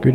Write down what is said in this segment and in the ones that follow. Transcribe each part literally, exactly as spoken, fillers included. Good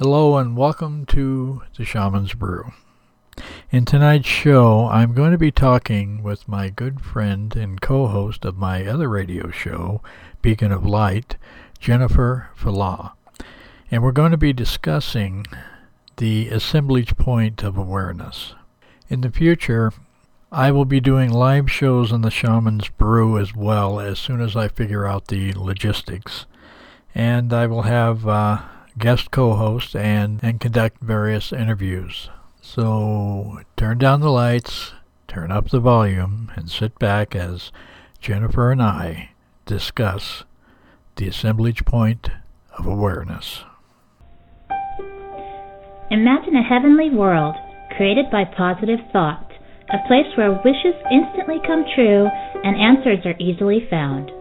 Hello and welcome to The Shaman's Brew. In tonight's show, I'm going to be talking with my good friend and co-host of my other radio show, Beacon of Light, Jennifer Fallaw. And we're going to be discussing the assemblage point of awareness. In the future, I will be doing live shows on The Shaman's Brew as well, as soon as I figure out the logistics. And I will have Uh, guest co-host and, and conduct various interviews. So turn down the lights, turn up the volume, and sit back as Jennifer and I discuss the assemblage point of awareness. Imagine a heavenly world created by positive thought, a place where wishes instantly come true and answers are easily found.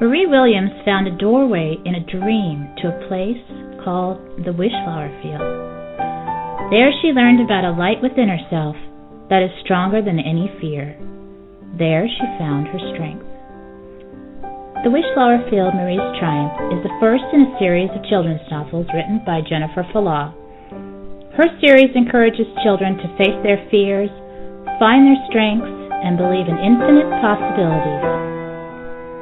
Marie Williams found a doorway in a dream to a place called the Wishflower Field. There she learned about a light within herself that is stronger than any fear. There she found her strength. The Wishflower Field, Marie's Triumph, is the first in a series of children's novels written by Jennifer Fallaw. Her series encourages children to face their fears, find their strengths, and believe in infinite possibilities.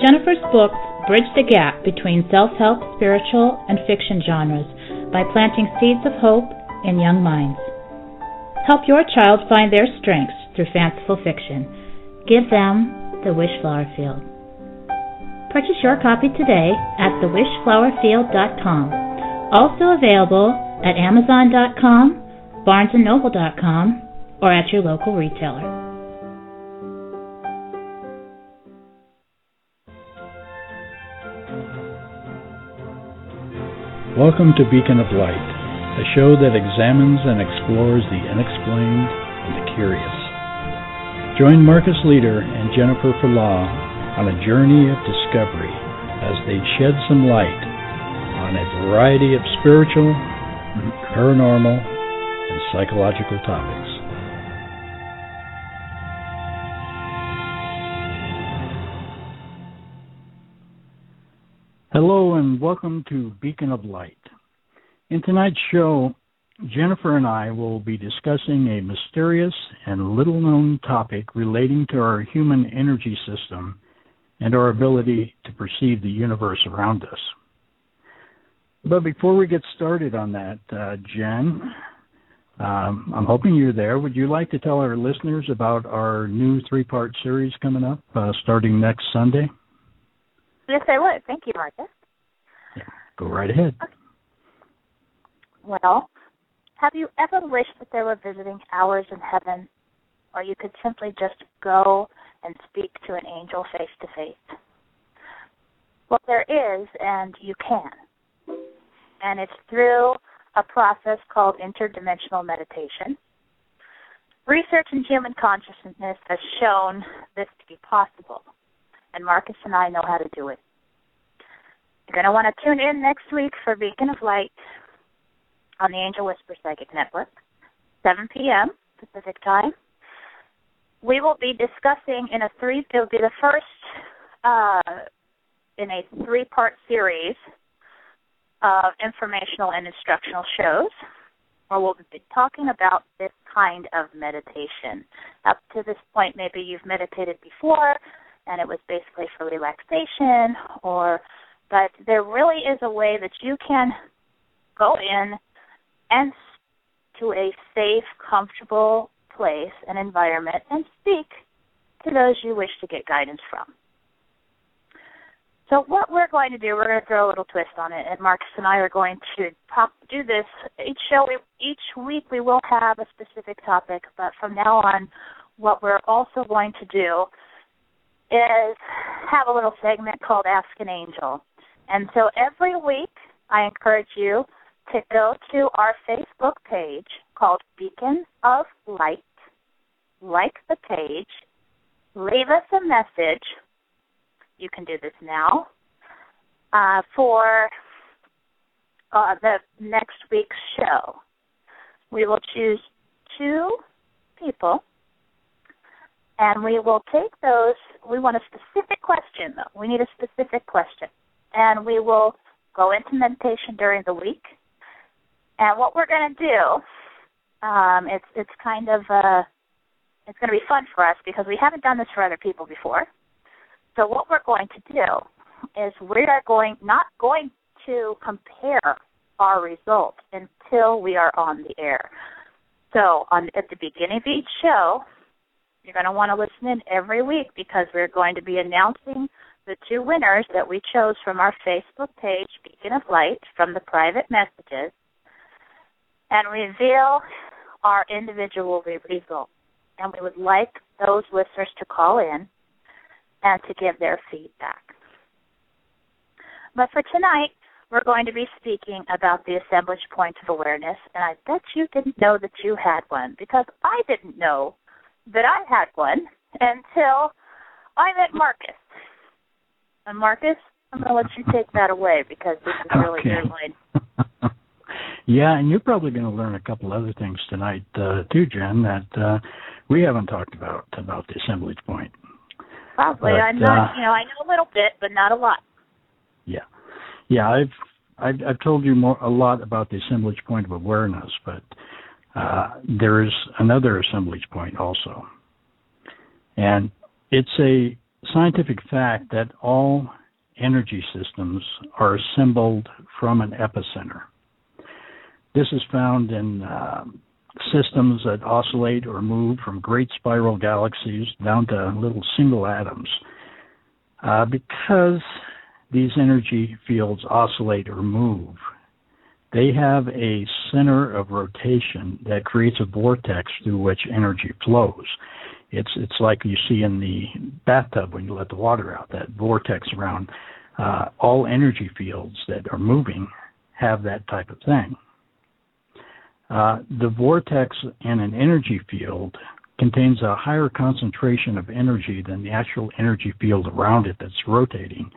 Jennifer's books bridge the gap between self-help, spiritual, and fiction genres by planting seeds of hope in young minds. Help your child find their strengths through fanciful fiction. Give them the Wishflower Field. Purchase your copy today at the wishflower field dot com. Also available at amazon dot com, barnes and noble dot com, or at your local retailer. Welcome to Beacon of Light, a show that examines and explores the unexplained and the curious. Join Marcus Leder and Jennifer Fallaw on a journey of discovery as they shed some light on a variety of spiritual, paranormal, and psychological topics. Hello and welcome to Beacon of Light. In tonight's show, Jennifer and I will be discussing a mysterious and little-known topic relating to our human energy system and our ability to perceive the universe around us. But before we get started on that, uh, Jen, um, I'm hoping you're there. Would you like to tell our listeners about our new three-part series coming up uh, starting next Sunday? Yes, I would. Thank you, Marcus. Yeah, go right ahead. Okay. Well, have you ever wished that there were visiting hours in heaven, or you could simply just go and speak to an angel face-to-face? Well, there is, and you can. And it's through a process called interdimensional meditation. Research in human consciousness has shown this to be possible, and Marcus and I know how to do it. You're going to want to tune in next week for Beacon of Light on the Angel Whisper Psychic Network, seven p.m. Pacific time. We will be discussing in a three, it will be the first uh, in a three-part series of informational and instructional shows, where we'll be talking about this kind of meditation. Up to this point, maybe you've meditated before, and it was basically for relaxation, or, but there really is a way that you can go in and to a safe, comfortable place and environment and speak to those you wish to get guidance from. So what we're going to do, we're going to throw a little twist on it, and Marcus and I are going to pop, do this. Each show, we, each week we will have a specific topic, but from now on, what we're also going to do is have a little segment called Ask an Angel. And so every week I encourage you to go to our Facebook page called Beacon of Light, like the page, leave us a message, you can do this now, uh, for uh, the next week's show. We will choose two people, and we will take those, we want a specific question, though. We need a specific question. And we will go into meditation during the week. And what we're going to do, um, it's it's kind of, uh, it's going to be fun for us because we haven't done this for other people before. So what we're going to do is we are going not going to compare our results until we are on the air. So on at the beginning of each show, you're going to want to listen in every week because we're going to be announcing the two winners that we chose from our Facebook page, Beacon of Light, from the private messages, and reveal our individual results. And we would like those listeners to call in and to give their feedback. But for tonight, we're going to be speaking about the assemblage point of awareness, and I bet you didn't know that you had one, because I didn't know that I had one until I met Marcus. And Marcus, I'm going to let you take that away, because this is really okay. Good line. Yeah, and you're probably going to learn a couple other things tonight, uh, too, Jen, that uh, we haven't talked about, about the assemblage point. Probably. But, I'm not, uh, you know, I know a little bit, but not a lot. Yeah. Yeah, I've I've, I've told you more, a lot about the assemblage point of awareness, but uh, there is another assemblage point also. And it's a scientific fact that all energy systems are assembled from an epicenter. This is found in uh, systems that oscillate or move from great spiral galaxies down to little single atoms uh, because these energy fields oscillate or move. They have a center of rotation that creates a vortex through which energy flows. It's it's like you see in the bathtub when you let the water out, that vortex around. Uh, all energy fields that are moving have that type of thing. Uh, the vortex in an energy field contains a higher concentration of energy than the actual energy field around it that's rotating.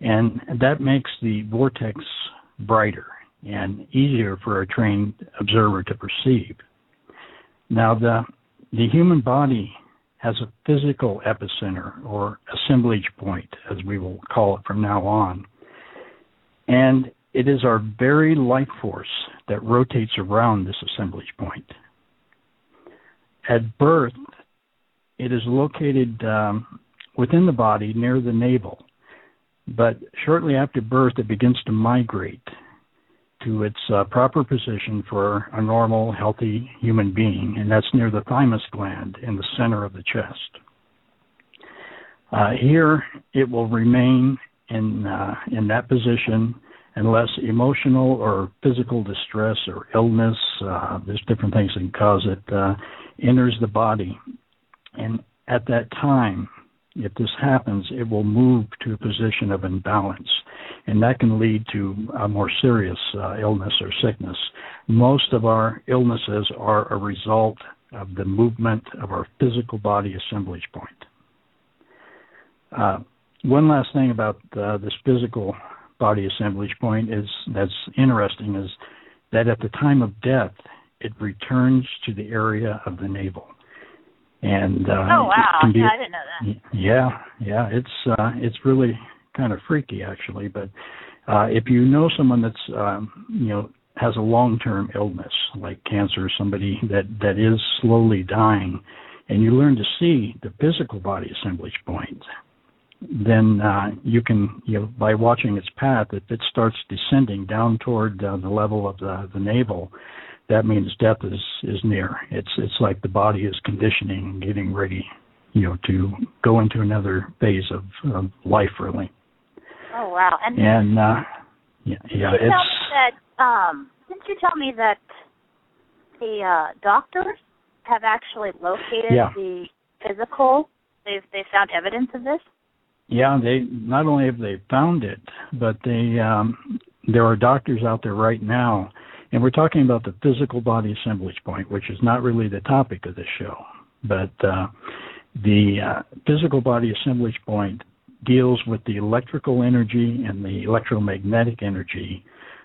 And that makes the vortex brighter and easier for a trained observer to perceive. Now, the the human body has a physical epicenter or assemblage point, as we will call it from now on. And it is our very life force that rotates around this assemblage point. At birth, it is located um, within the body near the navel. But shortly after birth, it begins to migrate to its uh, proper position for a normal, healthy human being, and that's near the thymus gland in the center of the chest. Uh, here, it will remain in uh, in that position unless emotional or physical distress or illness, uh, there's different things that can cause it, uh, enters the body. And at that time, if this happens, it will move to a position of imbalance, and that can lead to a more serious uh, illness or sickness. Most of our illnesses are a result of the movement of our physical body assemblage point. Uh, one last thing about uh, this physical body assemblage point is that's interesting is that at the time of death, it returns to the area of the navel. And, uh, oh, wow. It can be, I didn't know that. Yeah, yeah. It's uh, it's really kind of freaky, actually. But uh, if you know someone that's, um, you know, has a long-term illness, like cancer, somebody that, that is slowly dying, and you learn to see the physical body assemblage point, then uh, you can, you know, by watching its path, if it starts descending down toward uh, the level of the, the navel, that means death is, is near. It's it's like the body is conditioning, getting ready, you know, to go into another phase of, of life, really. Oh wow! And, and uh, yeah, yeah. Didn't you it's, tell me that, um, didn't you tell me that the uh, doctors have actually located yeah. the physical? They've they found evidence of this. Yeah, they not only have they found it, but they um, there are doctors out there right now, and we're talking about the physical body assemblage point, which is not really the topic of this show, but uh, the uh, physical body assemblage point deals with the electrical energy and the electromagnetic energy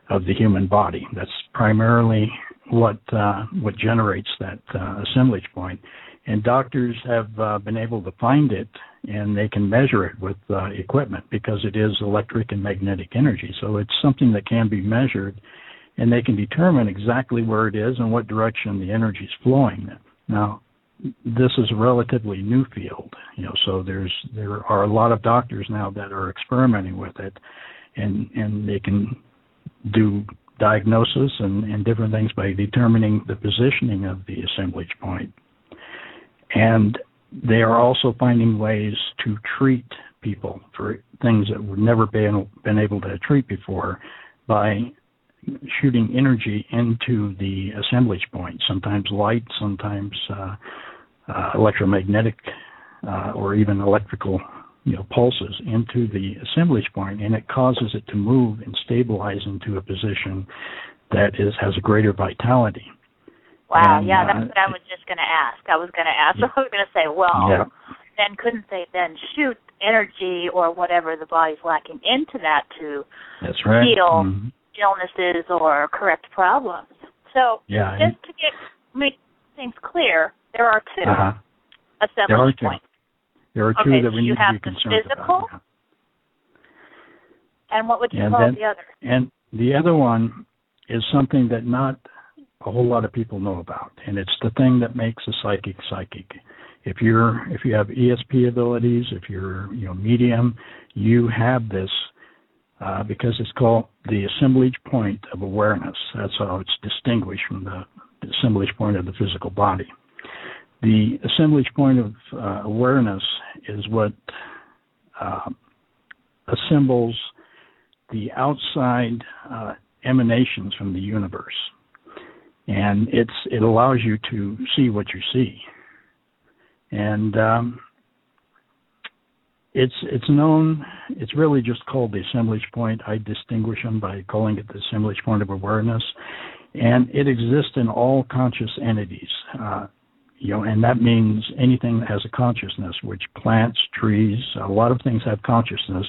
of the human body. That's primarily what uh, what generates that uh, assemblage point. And doctors have uh, been able to find it, and they can measure it with uh, equipment because it is electric and magnetic energy. So it's something that can be measured, and they can determine exactly where it is and what direction the energy is flowing. Now, this is a relatively new field, you know, so there's there are a lot of doctors now that are experimenting with it, and, and they can do diagnosis and, and different things by determining the positioning of the assemblage point. And they are also finding ways to treat people for things that were never been, been able to treat before by shooting energy into the assemblage point, sometimes light, sometimes uh, uh, electromagnetic uh, or even electrical you know, pulses into the assemblage point, and it causes it to move and stabilize into a position that is has a greater vitality. Wow, and, yeah, that's uh, what I was just going to ask. I was going to ask, yeah. I was going to say, well, yeah. then couldn't they then shoot energy or whatever the body's lacking into that to that's right. heal mm-hmm. illnesses or correct problems? So yeah, just and, to get make things clear, there are two uh-huh. assemblage there are points. Two. There are two okay, that we so need to be concerned physical, about. Yeah. And what would you and call then, the other? And the other one is something that not a whole lot of people know about, and it's the thing that makes a psychic psychic. If you're if you have E S P abilities, if you're you know medium, you have this uh, because it's called the assemblage point of awareness. That's how it's distinguished from the assemblage point of the physical body. The assemblage point of uh, awareness is what uh, assembles the outside uh, emanations from the universe. And it's it allows you to see what you see, and um, it's it's known. It's really just called the assemblage point. I distinguish them by calling it the assemblage point of awareness, and it exists in all conscious entities. Uh, you know, and that means anything that has a consciousness, which plants, trees, a lot of things have consciousness,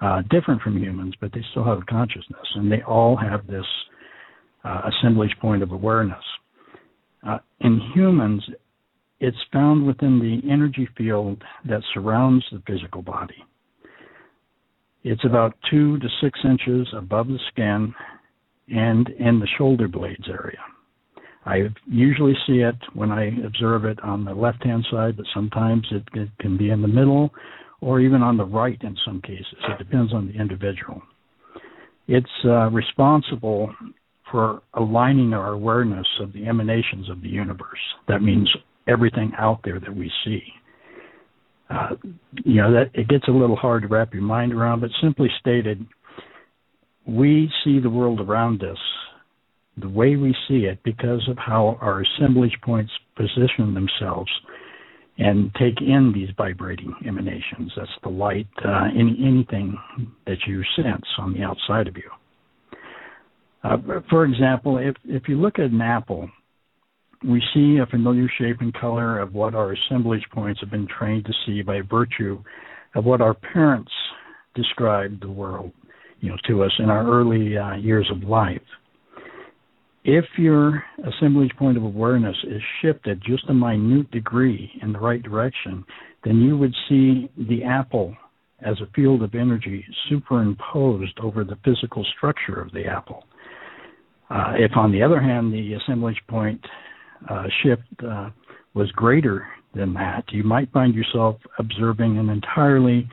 uh, different from humans, but they still have a consciousness, and they all have this. Uh, assemblage point of awareness. Uh, in humans, it's found within the energy field that surrounds the physical body. It's about two to six inches above the skin and in the shoulder blades area. I usually see it when I observe it on the left-hand side, but sometimes it, it can be in the middle or even on the right in some cases. It depends on the individual. It's uh, responsible for aligning our awareness of the emanations of the universe. That means everything out there that we see. Uh, you know, that it gets a little hard to wrap your mind around, but simply stated, we see the world around us the way we see it because of how our assemblage points position themselves and take in these vibrating emanations. That's the light, uh, any, anything that you sense on the outside of you. Uh, for example, if, if you look at an apple, we see a familiar shape and color of what our assemblage points have been trained to see by virtue of what our parents described the world, you know, to us in our early uh, years of life. If your assemblage point of awareness is shifted just a minute degree in the right direction, then you would see the apple as a field of energy superimposed over the physical structure of the apple. Uh, if, on the other hand, the assemblage point uh, shift uh, was greater than that, you might find yourself observing an entirely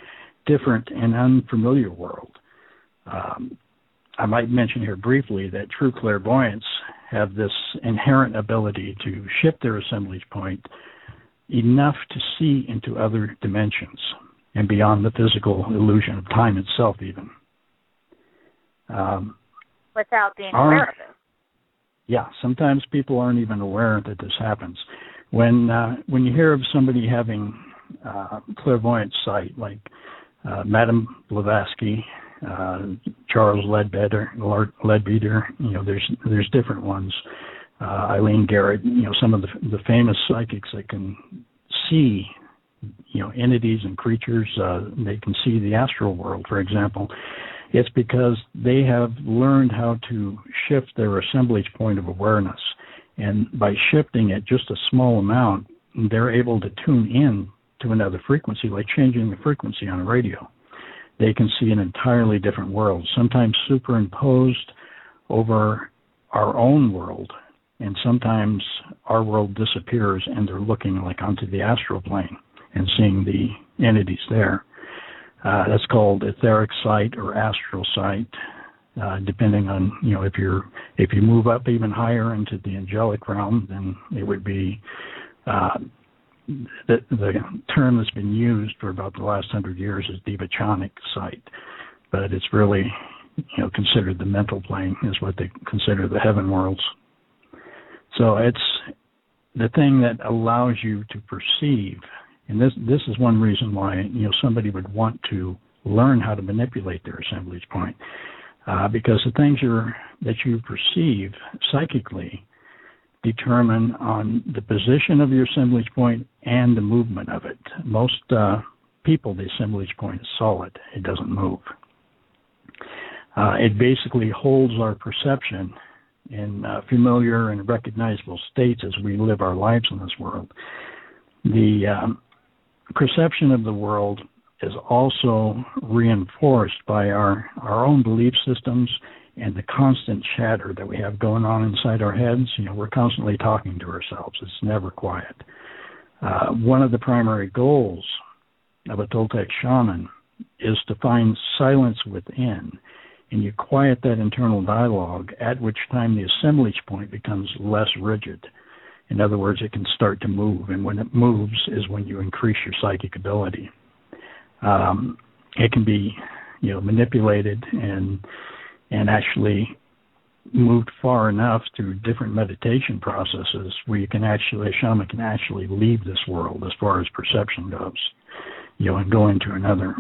different and unfamiliar world. Um, I might mention here briefly that true clairvoyants have this inherent ability to shift their assemblage point enough to see into other dimensions and beyond the physical illusion of time itself even. Um, Without being aware of it. Yeah, sometimes people aren't even aware that this happens. When uh, when you hear of somebody having uh, clairvoyant sight, like uh, Madame Blavatsky uh, Charles Leadbeater, Leadbeater. You know, there's there's different ones. Uh, Eileen Garrett. You know, some of the the famous psychics that can see, you know, entities and creatures. Uh, they can see the astral world, for example. It's because they have learned how to shift their assemblage point of awareness. And by shifting it just a small amount, they're able to tune in to another frequency, like changing the frequency on a radio. They can see an entirely different world, sometimes superimposed over our own world. And sometimes our world disappears and they're looking like onto the astral plane and seeing the entities there. Uh, that's called etheric sight or astral sight, uh, depending on, you know, if you're if you move up even higher into the angelic realm, then it would be uh, the, the term that's been used for about the last hundred years is devachanic sight, but it's really, you know, considered the mental plane is what they consider the heaven worlds. So it's the thing that allows you to perceive. And this this is one reason why, you know, somebody would want to learn how to manipulate their assemblage point, uh, because the things you're, that you perceive psychically determine on the position of your assemblage point and the movement of it. Most uh, people, the assemblage point is solid. It doesn't move. Uh, it basically holds our perception in uh, familiar and recognizable states as we live our lives in this world. The um, perception of the world is also reinforced by our, our own belief systems and the constant chatter that we have going on inside our heads. You know, we're constantly talking to ourselves. It's never quiet. Uh, one of the primary goals of a Toltec shaman is to find silence within, and you quiet that internal dialogue, at which time the assemblage point becomes less rigid. In other words, it can start to move, and when it moves is when you increase your psychic ability. Um, it can be, you know, manipulated and and actually moved far enough through different meditation processes where you can actually, a shaman can actually leave this world as far as perception goes, you know, and go into another.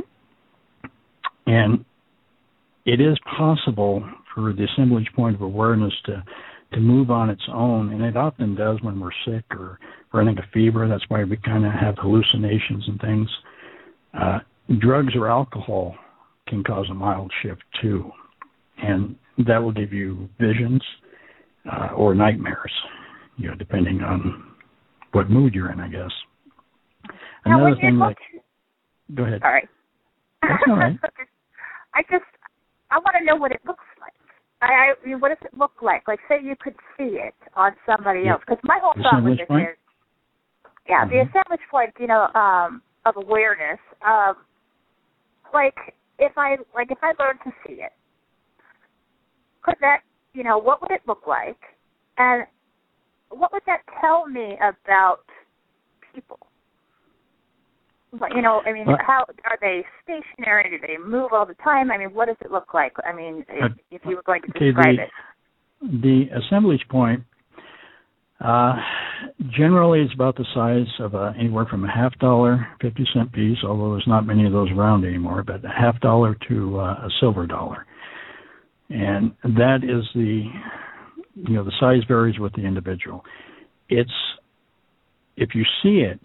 And it is possible for the assemblage point of awareness to to move on its own, and it often does when we're sick or running a fever. That's why we kind of have hallucinations and things. Uh, drugs or alcohol can cause a mild shift too, and that will give you visions uh, or nightmares, you know, depending on what mood you're in, I guess. Now, Another thing like... To... Go ahead. All right. That's all right. I just, I want to know what it looks like. I, I mean, what does it look like? Like, say you could see it on somebody yeah. else. Because my whole thought with this point? is, yeah, mm-hmm. the assemblage point, you know, um, of awareness. Um, like, if I like if I learned to see it, could that, you know, what would it look like? And what would that tell me about people? Like, you know, I mean, how are they stationary? Do they move all the time? I mean, what does it look like? I mean, if, if you were going to describe okay, the, it. The assemblage point uh, generally is about the size of a, anywhere from a half dollar, fifty cent piece, although there's not many of those around anymore, but a half dollar to uh, a silver dollar. And that is the, you know, the size varies with the individual. It's, if you see it,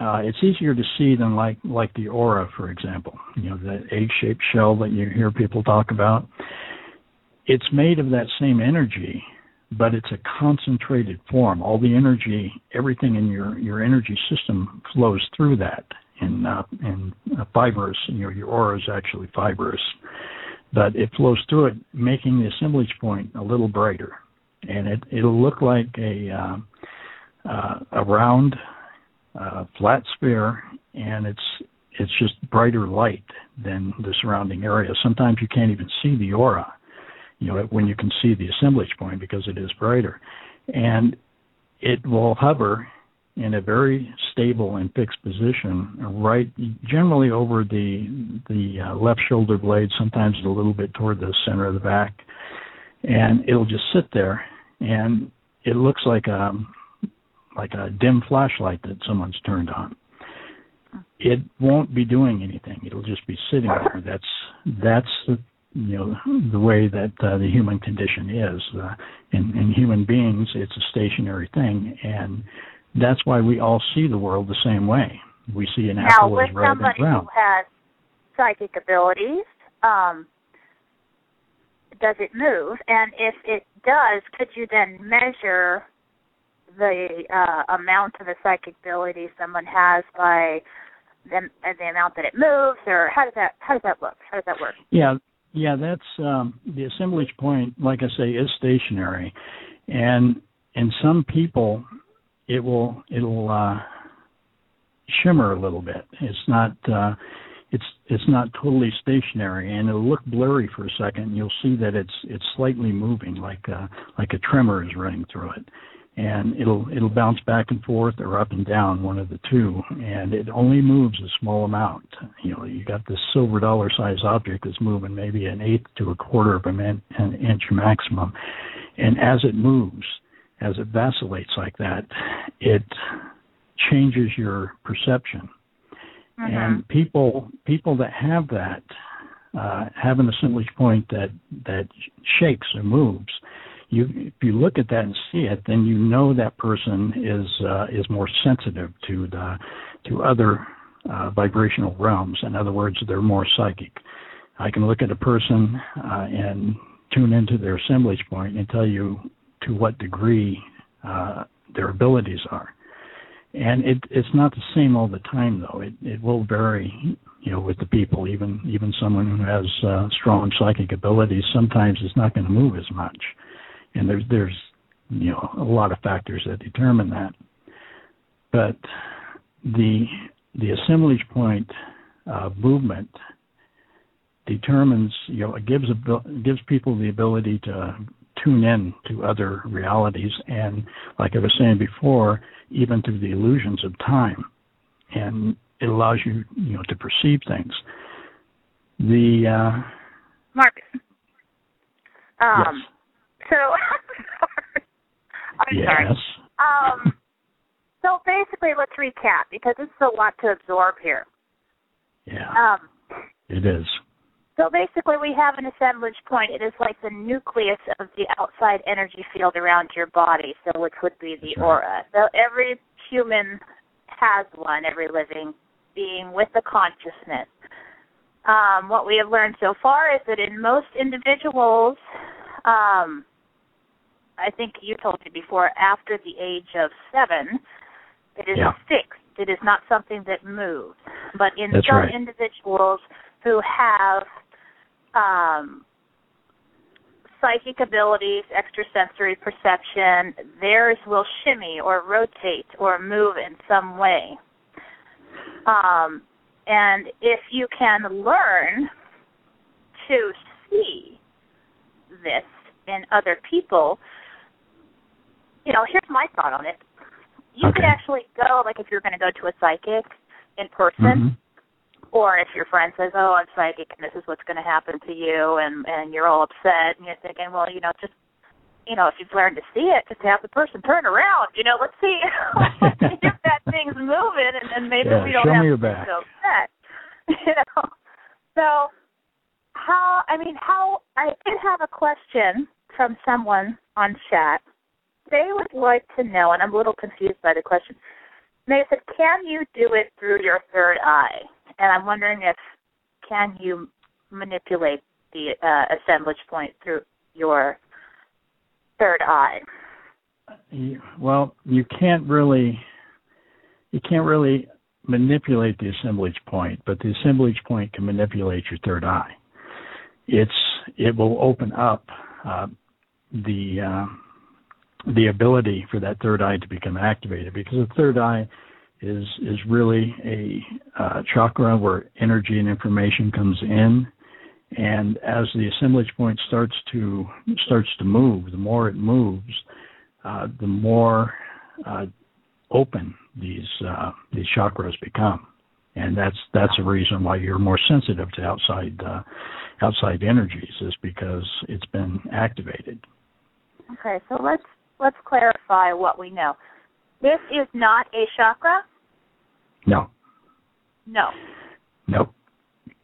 Uh, it's easier to see than like, like the aura, for example, you know, the egg-shaped shell that you hear people talk about. It's made of that same energy, but it's a concentrated form. All the energy, everything in your, your energy system flows through that, and, uh, and uh, fibrous, you know, your aura is actually fibrous. But it flows through it, making the assemblage point a little brighter. And it, it'll look like a, uh, uh, a round... Uh, flat sphere, and it's it's just brighter light than the surrounding area. Sometimes you can't even see the aura, you know, when you can see the assemblage point because it is brighter. And it will hover in a very stable and fixed position, right, generally over the the uh, left shoulder blade, sometimes a little bit toward the center of the back. And it'll just sit there, and it looks like a... like a dim flashlight that someone's turned on. it won't be doing anything. It'll just be sitting there. That's that's the, you know, the way that uh, the human condition is. Uh, in, in human beings, it's a stationary thing, and that's why we all see the world the same way. We see an now, apple as red and brown. Now, with somebody who has psychic abilities, um, does it move? And if it does, could you then measure the uh, amount of the psychic ability someone has by them, the amount that it moves, or how does that how does that look? How does that work? Yeah, yeah, that's um, the assemblage point. Like I say, is stationary, and in some people, it will it'll uh, shimmer a little bit. It's not uh, it's it's not totally stationary, and it'll look blurry for a second. And you'll see that it's it's slightly moving, like a, like a tremor is running through it. And it'll it'll bounce back and forth or up and down, one of the two. And it only moves a small amount. You know, you got this silver dollar-sized object that's moving maybe an eighth to a quarter of an inch maximum. And as it moves, as it vacillates like that, it changes your perception. Uh-huh. And people people that have that uh, have an assemblage point that that shakes or moves. You, if you look at that and see it, then you know that person is uh, is more sensitive to the, to other uh, vibrational realms. In other words, they're more psychic. I can look at a person uh, and tune into their assemblage point and tell you to what degree uh, their abilities are. And it, it's not the same all the time, though. It it will vary, you know, with the people. Even even someone who has uh, strong psychic abilities sometimes is not going to move as much. And there's, there's, you know, a lot of factors that determine that. But the the assemblage point uh, movement determines, you know, it gives abil- gives people the ability to tune in to other realities. And like I was saying before, even through the illusions of time, and it allows you, you know, to perceive things. The uh, Marcus. Um. Yes. So, I'm yes. sorry. Um, so basically, let's recap, because this is a lot to absorb here. Yeah, um, it is. So basically, we have an assemblage point. It is like the nucleus of the outside energy field around your body, so which would be the That's aura. Right. So every human has one, every living being with the consciousness. Um, what we have learned so far is that in most individuals, um, I think you told me before, after the age of seven, it is yeah. fixed. It is not something that moves. But in That's some right. individuals who have um, psychic abilities, extrasensory perception, theirs will shimmy or rotate or move in some way. Um, and if you can learn to see this in other people, you know, here's my thought on it. You okay. could actually go, like if you're going to go to a psychic in person, mm-hmm. or if your friend says, oh, I'm psychic and this is what's going to happen to you, and, and you're all upset and you're thinking, well, you know, just, you know, if you've learned to see it, just have the person turn around, you know, let's see, let's see if that thing's moving, and then maybe yeah, we don't have to be so upset. You know? So how, I mean, how, I did have a question from someone on chat. They would like to know, and I'm a little confused by the question. They said, can you do it through your third eye? And I'm wondering if, can you manipulate the uh, assemblage point through your third eye? Well, you can't really, you can't really manipulate the assemblage point, but the assemblage point can manipulate your third eye. It's it will open up uh, the uh, the ability for that third eye to become activated, because the third eye is is really a uh, chakra where energy and information comes in, and as the assemblage point starts to starts to move, the more it moves, uh, the more uh, open these uh, these chakras become. And that's that's a reason why you're more sensitive to outside uh, outside energies, is because it's been activated. Okay, so let's let's clarify what we know. This is not a chakra? No. No. Nope.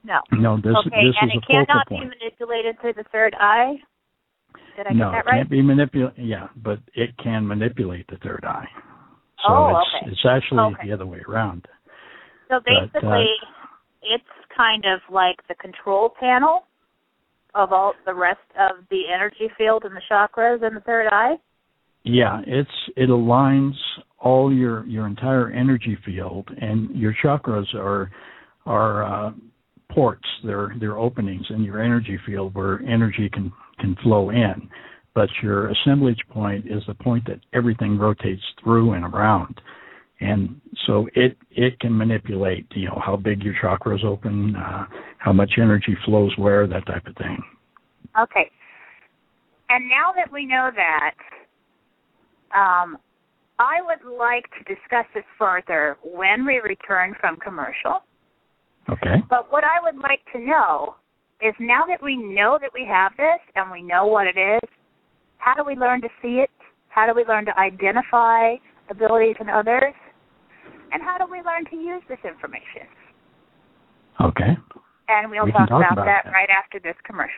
No. No, this, okay, this is a focal point. And it cannot be manipulated through the third eye? Did I no, get that right? No, it can't be manipulated. Yeah, but it can manipulate the third eye. So oh, it's, okay. It's actually okay. the other way around. So basically, but, uh, it's kind of like the control panel of all the rest of the energy field and the chakras and the third eye? Yeah, it's it aligns all your, your entire energy field, and your chakras are are uh, ports, they're they're openings in your energy field where energy can, can flow in. But your assemblage point is the point that everything rotates through and around. And so it, it can manipulate, you know, how big your chakras open, uh, how much energy flows where, that type of thing. Okay. And now that we know that, um, I would like to discuss this further when we return from commercial. Okay. But what I would like to know is now that we know that we have this and we know what it is, how do we learn to see it? How do we learn to identify abilities in others? And how do we learn to use this information? Okay. And we'll we talk, talk about, about that, that right after this commercial.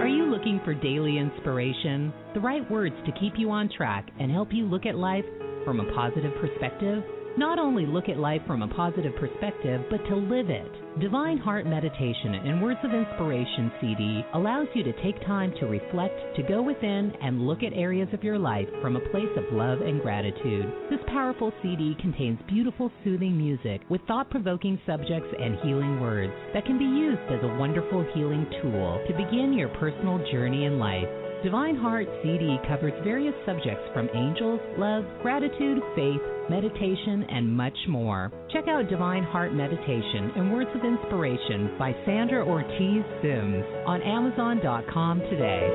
Are you looking for daily inspiration, the right words to keep you on track and help you look at life from a positive perspective? Not only look at life from a positive perspective, but to live it. Divine Heart Meditation and Words of Inspiration C D allows you to take time to reflect, to go within, and look at areas of your life from a place of love and gratitude. This powerful C D contains beautiful, soothing music with thought-provoking subjects and healing words that can be used as a wonderful healing tool to begin your personal journey in life. Divine Heart C D covers various subjects from angels, love, gratitude, faith, meditation, and much more. Check out Divine Heart Meditation and Words of Inspiration by Sandra Ortiz Sims on Amazon dot com today.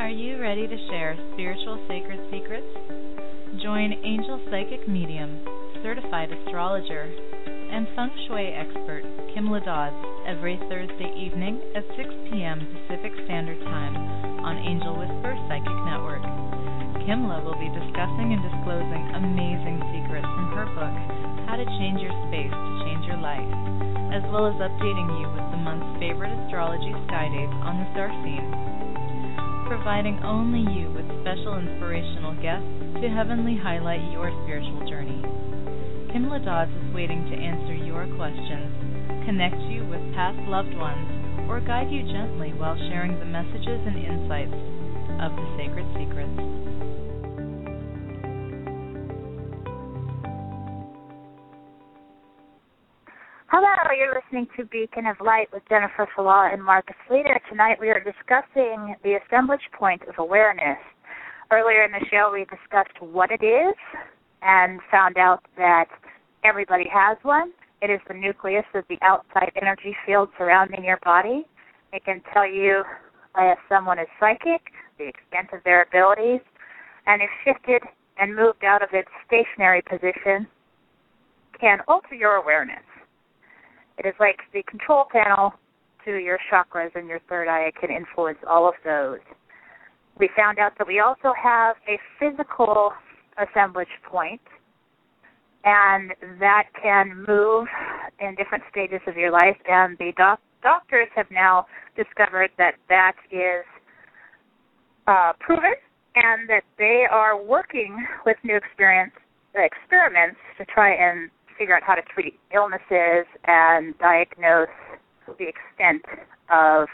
Are you ready to share spiritual sacred secrets? Join Angel Psychic Medium, Certified Astrologer, and Feng Shui Expert Kimla Dodds every Thursday evening at six p.m. Pacific Standard Time on Angel Whisper Psychic Network. Kimla will be discussing and disclosing amazing secrets from her book, How to Change Your Space to Change Your Life, as well as updating you with the month's favorite astrology sky dates on the star scene, providing only you with special inspirational guests to heavenly highlight your spiritual journey. Kimla Dodds is waiting to answer your questions, connect you with past loved ones, or guide you gently while sharing the messages and insights of the sacred secrets. Hello, you're listening to Beacon of Light with Jennifer Fallaw and Marcus Leder. Tonight we are discussing the assemblage point of awareness. Earlier in the show we discussed what it is, and found out that everybody has one. It is the nucleus of the outside energy field surrounding your body. It can tell you if someone is psychic, the extent of their abilities, and if shifted and moved out of its stationary position, can alter your awareness. It is like the control panel to your chakras and your third eye. It can influence all of those. We found out that we also have a physical assemblage point, and that can move in different stages of your life, and the doc- doctors have now discovered that that is uh, proven, and that they are working with new experience, experiments to try and figure out how to treat illnesses and diagnose the extent of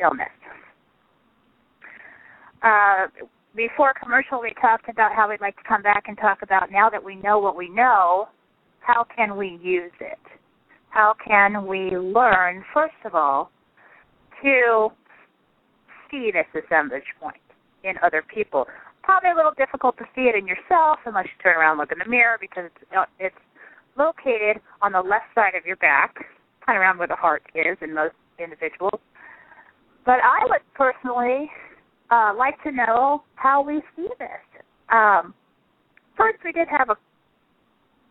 illness. Uh, Before commercial, we talked about how we'd like to come back and talk about, now that we know what we know, how can we use it? How can we learn, first of all, to see this assemblage point in other people? Probably a little difficult to see it in yourself unless you turn around and look in the mirror, because it's located on the left side of your back, kind of around where the heart is in most individuals. But I would personally... Uh, like to know how we see this. Um, first, we did have a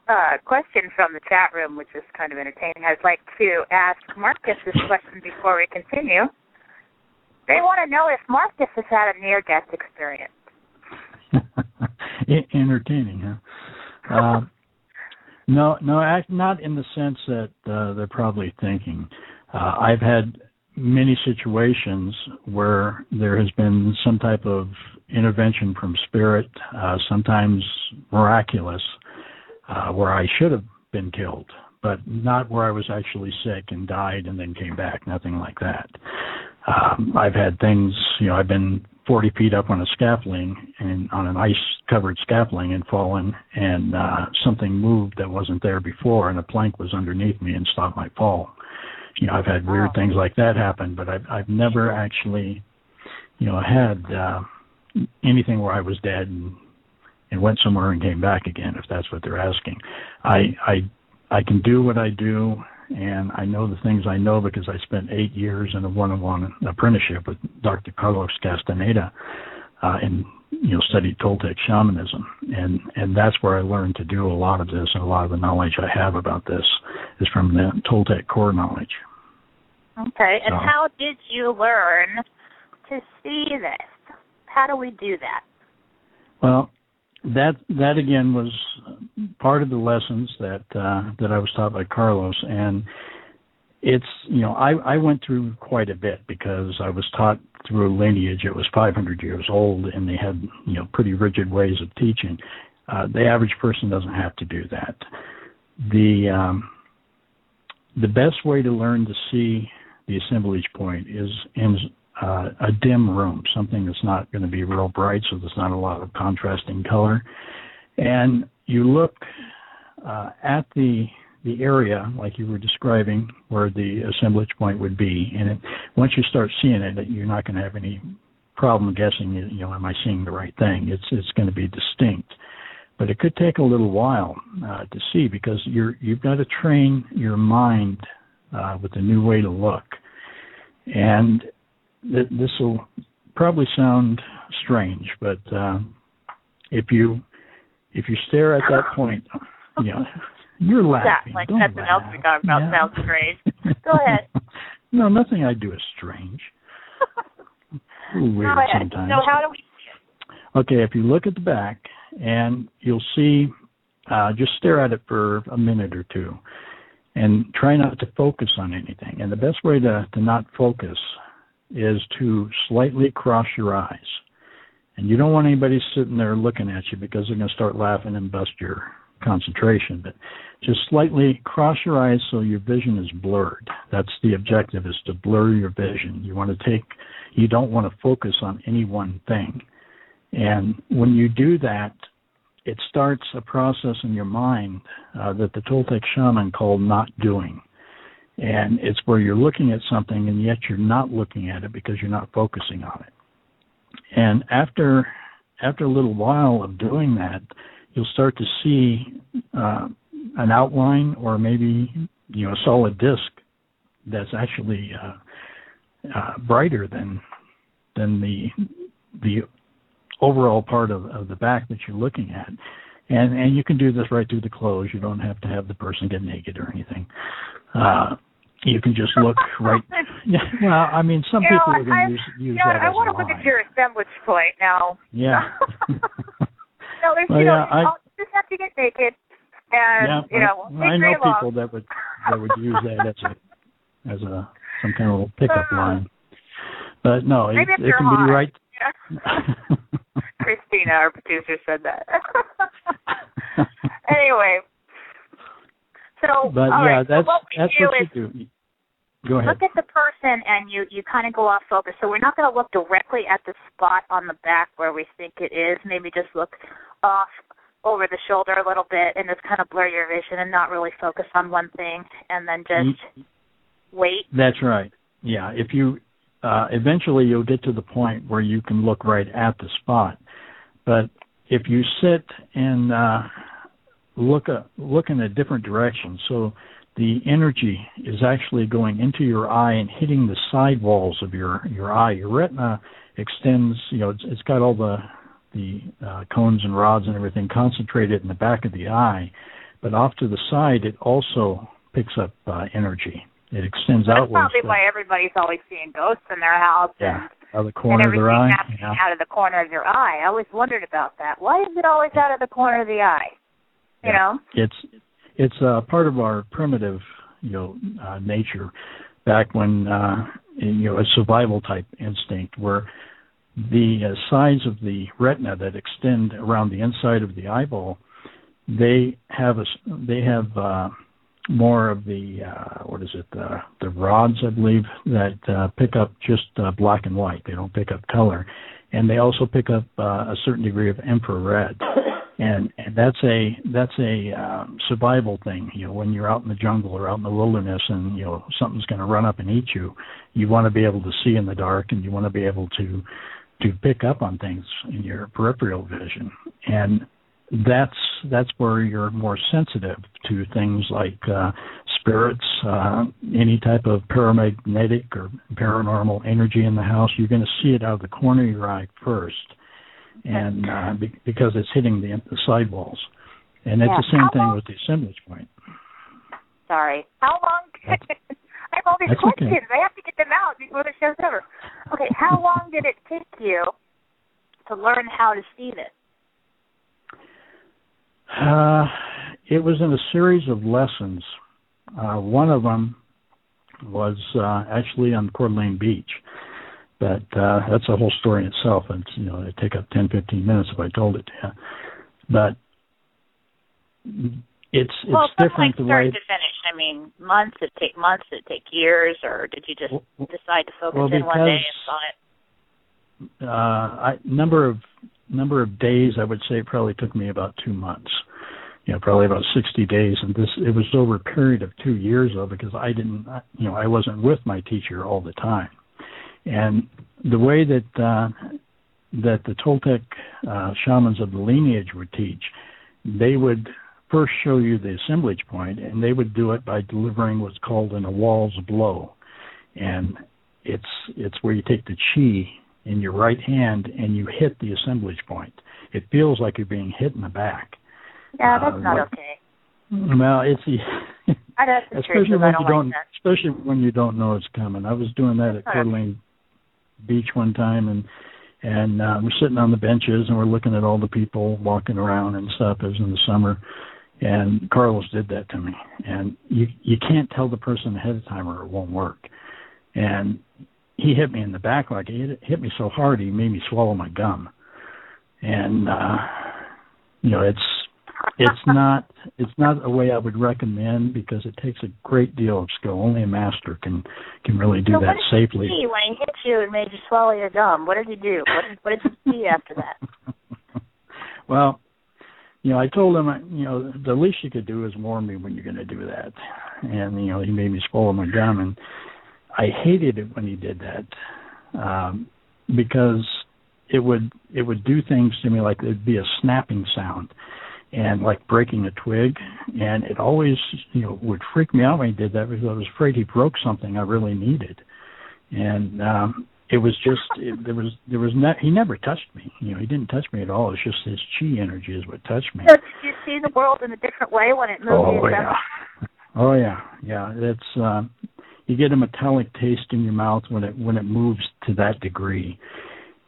uh, question from the chat room, which is kind of entertaining. I'd like to ask Marcus this question before we continue. They want to know if Marcus has had a near-death experience. Entertaining, huh? Uh, no, no, not in the sense that uh, they're probably thinking. Uh, I've had many situations where there has been some type of intervention from spirit, uh, sometimes miraculous, uh, where I should have been killed, but not where I was actually sick and died and then came back, nothing like that. Um, I've had things, you know, I've been forty feet up on a scaffolding and on an ice-covered scaffolding and fallen, and uh, something moved that wasn't there before, and a plank was underneath me and stopped my fall. You know, I've had weird wow. things like that happen, but I've, I've never actually, you know, had uh, anything where I was dead and, and went somewhere and came back again, if that's what they're asking. I, I, I can do what I do, and I know the things I know because I spent eight years in a one-on-one apprenticeship with Doctor Carlos Castaneda, uh, and, you know, studied Toltec shamanism. And, and that's where I learned to do a lot of this, and a lot of the knowledge I have about this is from the Toltec core knowledge. Okay, and so, how did you learn to see this? How do we do that? Well, that that again was part of the lessons that uh, that I was taught by Carlos, and it's, you know, I, I went through quite a bit because I was taught through a lineage. It was five hundred years old, and they had, you know, pretty rigid ways of teaching. Uh, the average person doesn't have to do that. The um, the best way to learn to see the assemblage point is in Uh, a dim room, something that's not going to be real bright, so there's not a lot of contrasting color. And you look uh, at the the area, like you were describing, where the assemblage point would be. And it, once you start seeing it, you're not going to have any problem guessing, you know, am I seeing the right thing? It's it's going to be distinct. But it could take a little while uh, to see, because you're, you've got to train your mind uh, with a new way to look. And this will probably sound strange, but uh, if you if you stare at that point, you know, you're laughing. Yeah, like don't nothing laugh. else we got about yeah. sounds strange. Go ahead. No, nothing I do is strange. Weird sometimes. So how do we see it? Okay, if you look at the back, and you'll see, uh, just stare at it for a minute or two, and try not to focus on anything. And the best way to, to not focus is to slightly cross your eyes. And you don't want anybody sitting there looking at you, because they're going to start laughing and bust your concentration. But just slightly cross your eyes so your vision is blurred. That's the objective, is to blur your vision. You want to take, you don't want to focus on any one thing. And when you do that, it starts a process in your mind uh, that the Toltec shaman called not doing. And it's where you're looking at something, and yet you're not looking at it because you're not focusing on it. And after after a little while of doing that, you'll start to see uh, an outline, or maybe, you know, a solid disc that's actually uh, uh, brighter than than the the overall part of, of the back that you're looking at. And and you can do this right through the clothes. You don't have to have the person get naked or anything. Uh, you can just look right. Yeah, well, I mean, some you people know, are going I, to use, use you know, that I as want a to lie. Look at your assemblage point now. Yeah. No, if, well, you yeah, know, I, I'll just have to get naked, and yeah, you know, we'll I, I know long. people that would that would use that as a as a some kind of pickup line. But no, it, it can hot. be right. Yeah. Christina, our producer, said that. Anyway, so but, all yeah, right, that's, so what we that's do what you is do. Go ahead. Look at the person, and you, you kind of go off focus. So we're not going to look directly at the spot on the back where we think it is. Maybe just look off over the shoulder a little bit and just kind of blur your vision and not really focus on one thing, and then just mm-hmm. wait. That's right. Yeah, if you uh, eventually you'll get to the point where you can look right at the spot. But if you sit and uh, look, a, look in a different direction, so the energy is actually going into your eye and hitting the sidewalls of your, your eye. Your retina extends, you know, it's, it's got all the, the uh, cones and rods and everything concentrated in the back of the eye, but off to the side it also picks up uh, energy. It extends outwards. That's probably why everybody's always seeing ghosts in their house. Yeah. And Out of the corner of their eye. Yeah. Out of the corner of their eye. I always wondered about that. Why is it always out of the corner of the eye? You yeah. know, it's it's uh, part of our primitive, you know, uh, nature. Back when uh, in, you know, a survival type instinct, where the uh, sides of the retina that extend around the inside of the eyeball, they have a they have uh, more of the uh, what is it the the rods, I believe, that uh, pick up just uh, black and white. They don't pick up color, and they also pick up uh, a certain degree of infrared, and, and that's a that's a um, survival thing. You know, when you're out in the jungle or out in the wilderness, and you know something's going to run up and eat you, you want to be able to see in the dark, and you want to be able to to pick up on things in your peripheral vision, and That's that's where you're more sensitive to things like uh, spirits, uh, any type of paramagnetic or paranormal energy in the house. You're going to see it out of the corner of your eye first, and uh, be, because it's hitting the, the side walls. And it's yeah. the same How thing long? with the assemblage point. Sorry. How long? I have all these questions. Okay. I have to get them out before the show's over. Okay. How long did it take you to learn how to see this? Uh, it was in a series of lessons. Uh, one of them was uh, actually on Coeur d'Alene Beach, but uh, that's a whole story in itself. And you know, it'd take up ten, fifteen minutes if I told it to you. But it's it's well, different like the way. Well, from start to finish, I mean, months. It take months. It take years, or did you just well, decide to focus well, in one day and saw it? Uh, I, number of number of days, I would say, probably took me about two months. You know, probably about sixty days, and this it was over a period of two years though, because I didn't, you know, I wasn't with my teacher all the time. And the way that uh, that the Toltec uh, shamans of the lineage would teach, they would first show you the assemblage point, and they would do it by delivering what's called an awal's blow, and it's it's where you take the chi in your right hand, and you hit the assemblage point. It feels like you're being hit in the back. Yeah, that's uh, not like, okay. Well, it's the, I know that's especially the truth, when I don't you like don't, that. especially when you don't know it's coming. I was doing that at Coeur d'Alene Beach one time, and and uh, we're sitting on the benches, and we're looking at all the people walking around and stuff. It was in the summer, and Carlos did that to me. And you you can't tell the person ahead of time, or it won't work. And he hit me in the back like he hit, hit me so hard he made me swallow my gum, and uh, you know it's it's not it's not a way I would recommend because it takes a great deal of skill. Only a master can can really do so that safely. What did you see when he hit you and made you swallow your gum? What did you do? What did, what did you see after that? Well, you know, I told him, you know, the least you could do is warn me when you're going to do that, and you know he made me swallow my gum and. I hated it when he did that um, because it would it would do things to me like there'd be a snapping sound and like breaking a twig, and it always you know would freak me out when he did that because I was afraid he broke something I really needed, and um, it was just it, there was there was not he never touched me you know he didn't touch me at all. It's just his chi energy is what touched me. So did you see the world in a different way when it moved? Oh yeah, oh yeah, yeah. That's. Uh, You get a metallic taste in your mouth when it when it moves to that degree,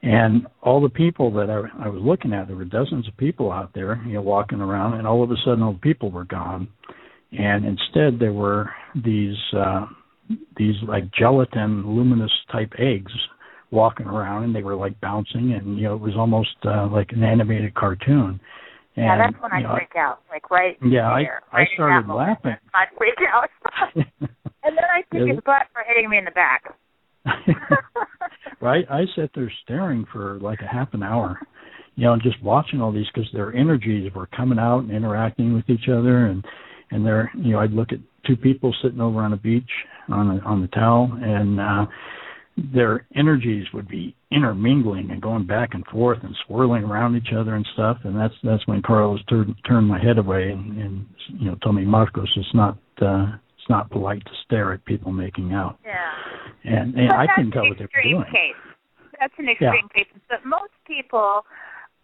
and all the people that I, I was looking at, there were dozens of people out there, you know, walking around, and all of a sudden, all the people were gone, and instead there were these uh, these like gelatin luminous type eggs walking around, and they were like bouncing, and you know it was almost uh, like an animated cartoon. And, yeah, that's when I know, freak out, like right. Yeah, there, I, right I started laughing. I freak out. And then I kick his butt for hitting me in the back. Right? I sat there staring for like a half an hour, you know, and just watching all these because their energies were coming out and interacting with each other. And, and they're, you know, I'd look at two people sitting over on a beach on a, on the towel, and uh, their energies would be intermingling and going back and forth and swirling around each other and stuff. And that's that's when Carlos turned, turned my head away and, and, you know, told me, Marcos, it's not... Uh, not polite to stare at people making out. Yeah. And, and I couldn't tell what they were doing. Case. That's an extreme yeah. case. But most people,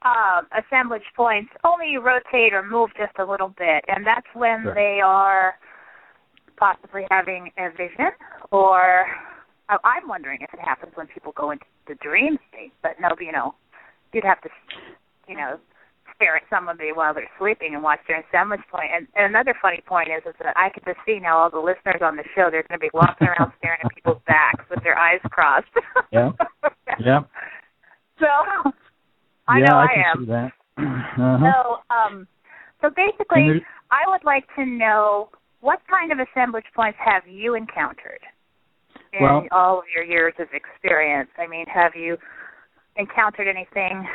um, assemblage points, only rotate or move just a little bit, and that's when right. they are possibly having a vision or I'm wondering if it happens when people go into the dream state, but no, you know, you'd have to, you know, stare at somebody while they're sleeping and watch their sandwich point. And, and another funny point is, is that I could just see now all the listeners on the show, they're going to be walking around staring at people's backs with their eyes crossed. Yeah. Yeah. So I yeah, know I, I am. That. Uh-huh. So, um, so basically, I would like to know what kind of assemblage points have you encountered in well, all of your years of experience? I mean, have you encountered anything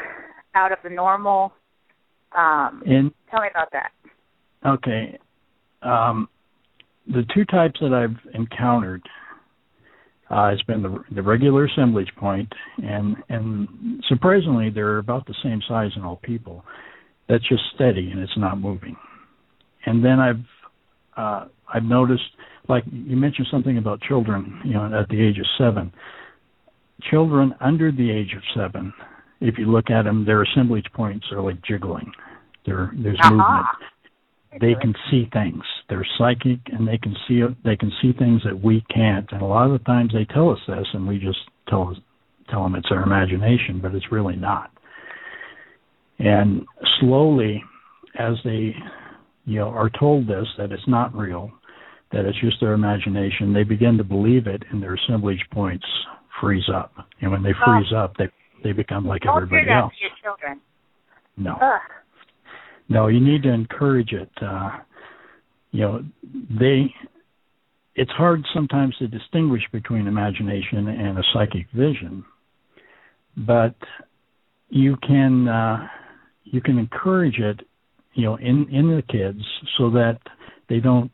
out of the normal? Um, in, tell me about that. Okay. Um, the two types that I've encountered uh, has been the, the regular assemblage point, and, and surprisingly, they're about the same size in all people. That's just steady, and it's not moving. And then I've uh, I've noticed, like you mentioned something about children, you know, at the age of seven. Children under the age of seven, if you look at them, their assemblage points are like jiggling. There, there's uh-huh. movement. They can see things. They're psychic, and they can see they can see things that we can't. And a lot of the times they tell us this, and we just tell tell them it's our imagination, but it's really not. And slowly, as they, you know, are told this, that it's not real, that it's just their imagination, they begin to believe it, and their assemblage points freeze up. And when they freeze up, they they become like everybody else. Don't do that to your children. No. Ugh. No, you need to encourage it. Uh, you know, they. It's hard sometimes to distinguish between imagination and a psychic vision, but you can uh, you can encourage it, you know, in, in the kids so that they don't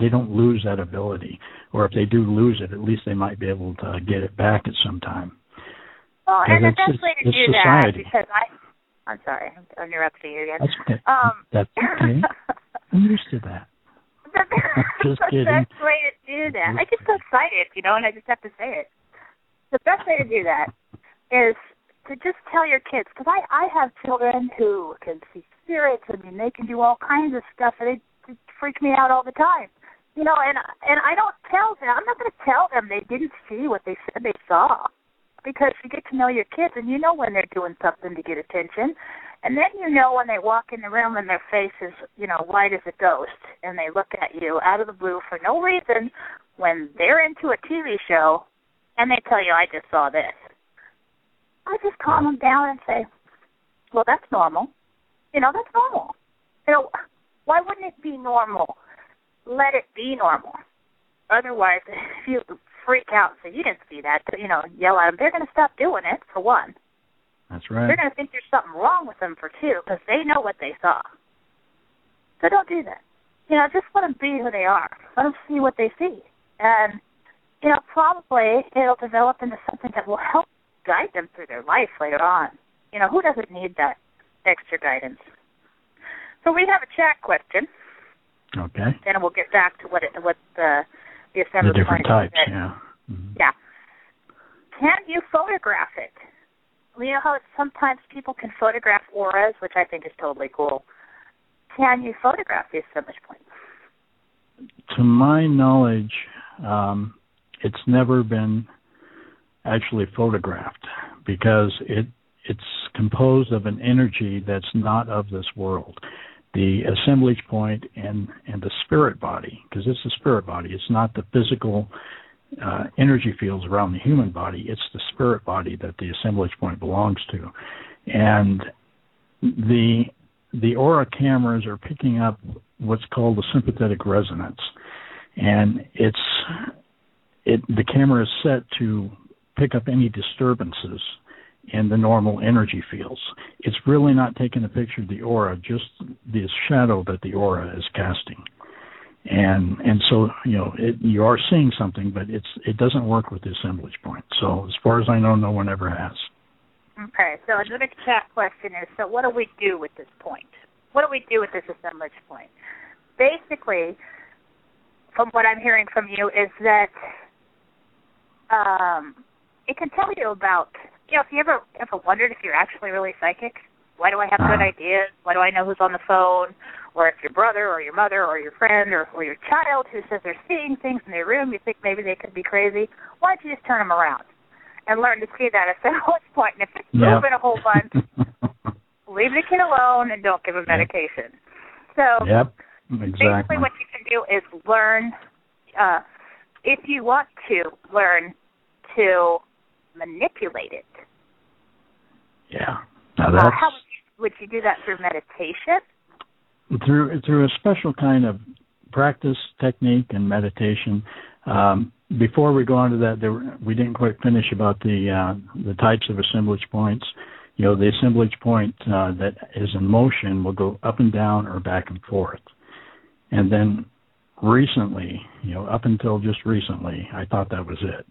they don't lose that ability. Or if they do lose it, at least they might be able to get it back at some time. Well, and the best way to do that, because I, I'm sorry, I'm interrupting you again. That's okay. Um, That's okay. I'm used to that. Just kidding. The best way to do that, I get so excited, you know, and I just have to say it. The best way to do that is to just tell your kids, because I, I have children who can see spirits. I mean, they can do all kinds of stuff, and they freak me out all the time. You know, and and I don't tell them. I'm not going to tell them they didn't see what they said they saw, because you get to know your kids, and you know when they're doing something to get attention, and then you know when they walk in the room and their face is, you know, white as a ghost, and they look at you out of the blue for no reason when they're into a T V show, and they tell you, I just saw this. I just calm them down and say, well, that's normal. You know, that's normal. You know, why wouldn't it be normal? Let it be normal. Otherwise, if you freak out and say, you didn't see that, you know, yell at them, they're going to stop doing it, for one. That's right. They're going to think there's something wrong with them, for two, because they know what they saw. So don't do that. You know, just let them be who they are. Let them see what they see. And, you know, probably it'll develop into something that will help guide them through their life later on. You know, who doesn't need that extra guidance? So we have a chat question. Okay. Then we'll get back to what it, what the the assembly the different types. Is. Yeah. Mm-hmm. Yeah. Can you photograph it? You know how sometimes people can photograph auras, which I think is totally cool. Can you photograph the assemblage points? To my knowledge, um, it's never been actually photographed, because it it's composed of an energy that's not of this world. The assemblage point and, and the spirit body, because it's the spirit body. It's not the physical uh, energy fields around the human body. It's the spirit body that the assemblage point belongs to. And the the aura cameras are picking up what's called the sympathetic resonance. And it's it the camera is set to pick up any disturbances in the normal energy fields. It's really not taking a picture of the aura, just the shadow that the aura is casting. And and so, you know, it, you are seeing something, but it's it doesn't work with the assemblage point. So as far as I know, no one ever has. Okay, so another chat question is, so what do we do with this point? What do we do with this assemblage point? Basically, from what I'm hearing from you is that um, it can tell you about, you know, if you ever ever wondered if you're actually really psychic, Why do I have good ideas? Why do I know who's on the phone? Or if your brother or your mother or your friend or, or your child who says they're seeing things in their room, you think maybe they could be crazy, why don't you just turn them around and learn to see that at what's point? And if it's yeah. moving a whole bunch, leave the kid alone and don't give him medication. So yep. exactly. basically what you can do is learn, uh, if you want to, learn to manipulate it. Yeah. Now that's, uh, how would you, would you do that? Through meditation? Through through a special kind of practice, technique, and meditation. Um, before we go on to that, there, we didn't quite finish about the uh, the types of assemblage points. You know, the assemblage point uh, that is in motion will go up and down or back and forth. And then recently, you know, up until just recently, I thought that was it.